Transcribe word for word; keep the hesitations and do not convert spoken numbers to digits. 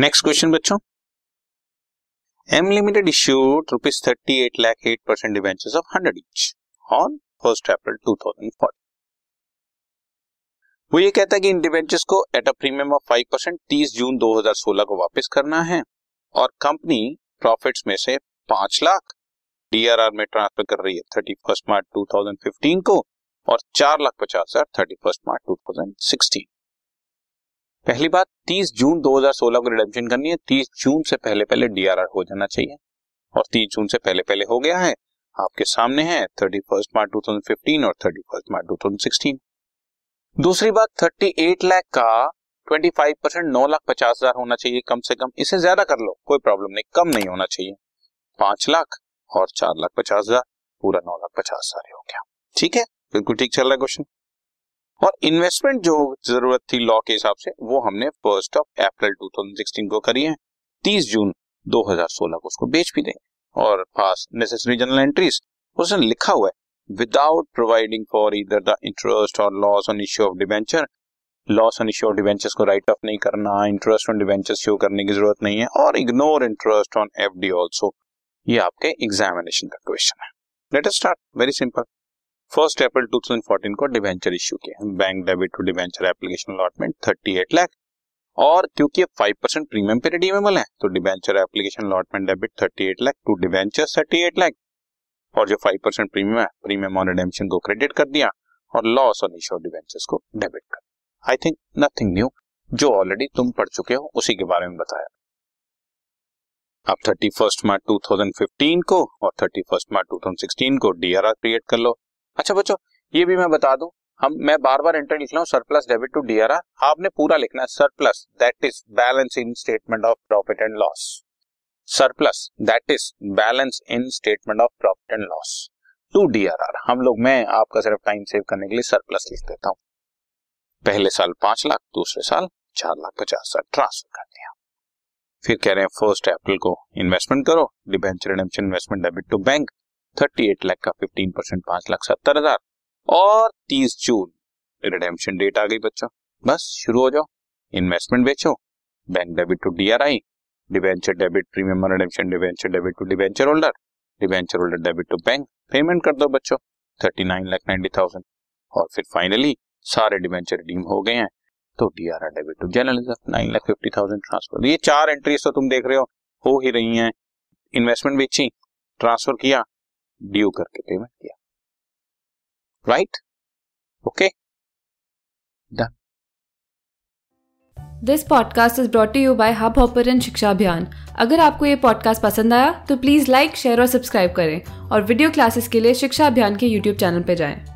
Next question बच्चों, M limited issued rupees thirty eight lakh eight percent debentures of hundred each on first April two thousand fourteen. वो ये कहता है कि इन डिवेंचर्स को at a premium of five percent तीस जून दो हजार सोलह को वापस करना है और कंपनी प्रॉफिट्स में से पांच लाख डीआरआर में ट्रांसफर कर रही है thirty first March two thousand fifteen को और चार लाख पचास हजार thirty first March two thousand sixteen. पहली बात, तीस जून दो हजार सोलह को रिडेम्पशन करनी है, तीस जून से पहले पहले डीआरआर हो जाना चाहिए और तीस जून से पहले पहले हो गया है। आपके सामने है thirty first March two thousand fifteen और thirty first March two thousand sixteen. दूसरी बात, अड़तीस लाख का पच्चीस परसेंट नौ लाख पचास हजार होना चाहिए कम से कम, इसे ज्यादा कर लो कोई प्रॉब्लम नहीं, कम नहीं होना चाहिए। पांच लाख और चार लाख पचास हजार पूरा नौ लाख पचास हजार हो गया। ठीक है, बिल्कुल ठीक चल रहा है क्वेश्चन। और इन्वेस्टमेंट जो जरूरत थी लॉ के हिसाब से वो हमने first of April two thousand sixteen को करी है, तीस जून दो हजार सोलह को उसको बेच भी देंगे। और पास नेसेसरी जनरल एंट्रीज उसने लिखा हुआ है without providing for either the interest or loss on issue of debenture, loss on issue of debentures को write off नहीं करना, interest on debentures show करने की जरूरत नहीं है और ignore interest on F D also। ये आपके examination का question है। Let us start, very simple। First April two thousand fourteen को debenture issue किया, bank debit to debenture application allotment thirty eight lakh और क्योंकि फाइव परसेंट premium पे redeemable है तो debenture application allotment debit thirty eight lakh to debenture thirty eight lakh और जो five percent premium है प्रीमियम ऑन रिडेम्पशन को क्रेडिट कर दिया और loss on issue of debentures को डेबिट कर दिया। आई थिंक नथिंग न्यू, जो ऑलरेडी तुम पढ़ चुके हो उसी के बारे में बताया। अब thirty first March two thousand fifteen को और thirty first March two thousand sixteen को डीआरआर क्रिएट कर लो। अच्छा बच्चों, ये भी मैं बता दूं, हम मैं बार बार एंट्री लिख रहा हूँ सरप्लस डेबिट टू डीआरआर, आपने पूरा लिखना है surplus that is balance in statement of profit and loss, surplus that is balance in statement of profit and loss to DRR. हम लोग मैं आपका सिर्फ टाइम सेव करने के लिए सरप्लस लिख देता हूँ। पहले साल पांच लाख, दूसरे साल चार लाख पचास हजार ट्रांसफर कर दिया। फिर कह रहे हैं फर्स्ट अप्रैल को इन्वेस्टमेंट करो, debenture redemption investment debit to bank thirty eight lakh का फिफ्टीन परसेंट पांच लाख सत्तर हजार और तीस जून रिडेम्पशन डेट आ गई बच्चों, बस शुरू हो जाओ, इन्वेस्टमेंट बेचो, bank debit to DRI, debenture debit premium on redemption debenture debit to debenture holder, debenture holder debit to bank, payment कर दो बच्चों thirty nine lakh ninety thousand और फिर फाइनली सारे डिबेंचर रिडीम हो गए हैं तो DRR debit to general reserve nine lakh fifty thousand transfer. ये चार एंट्रीज तो तुम देख रहे हो हो ही रही हैं, इन्वेस्टमेंट बेची, ट्रांसफर किया, ड्यू करके पेमेंट किया, right, okay, done. This podcast is brought you by Hubhopper and Shiksha Abhiyan. अगर आपको ये पॉडकास्ट पसंद आया तो प्लीज़ लाइक, शेयर और सब्सक्राइब करें और वीडियो क्लासेस के लिए शिक्षा अभियान के यूट्यूब चैनल पर जाएं।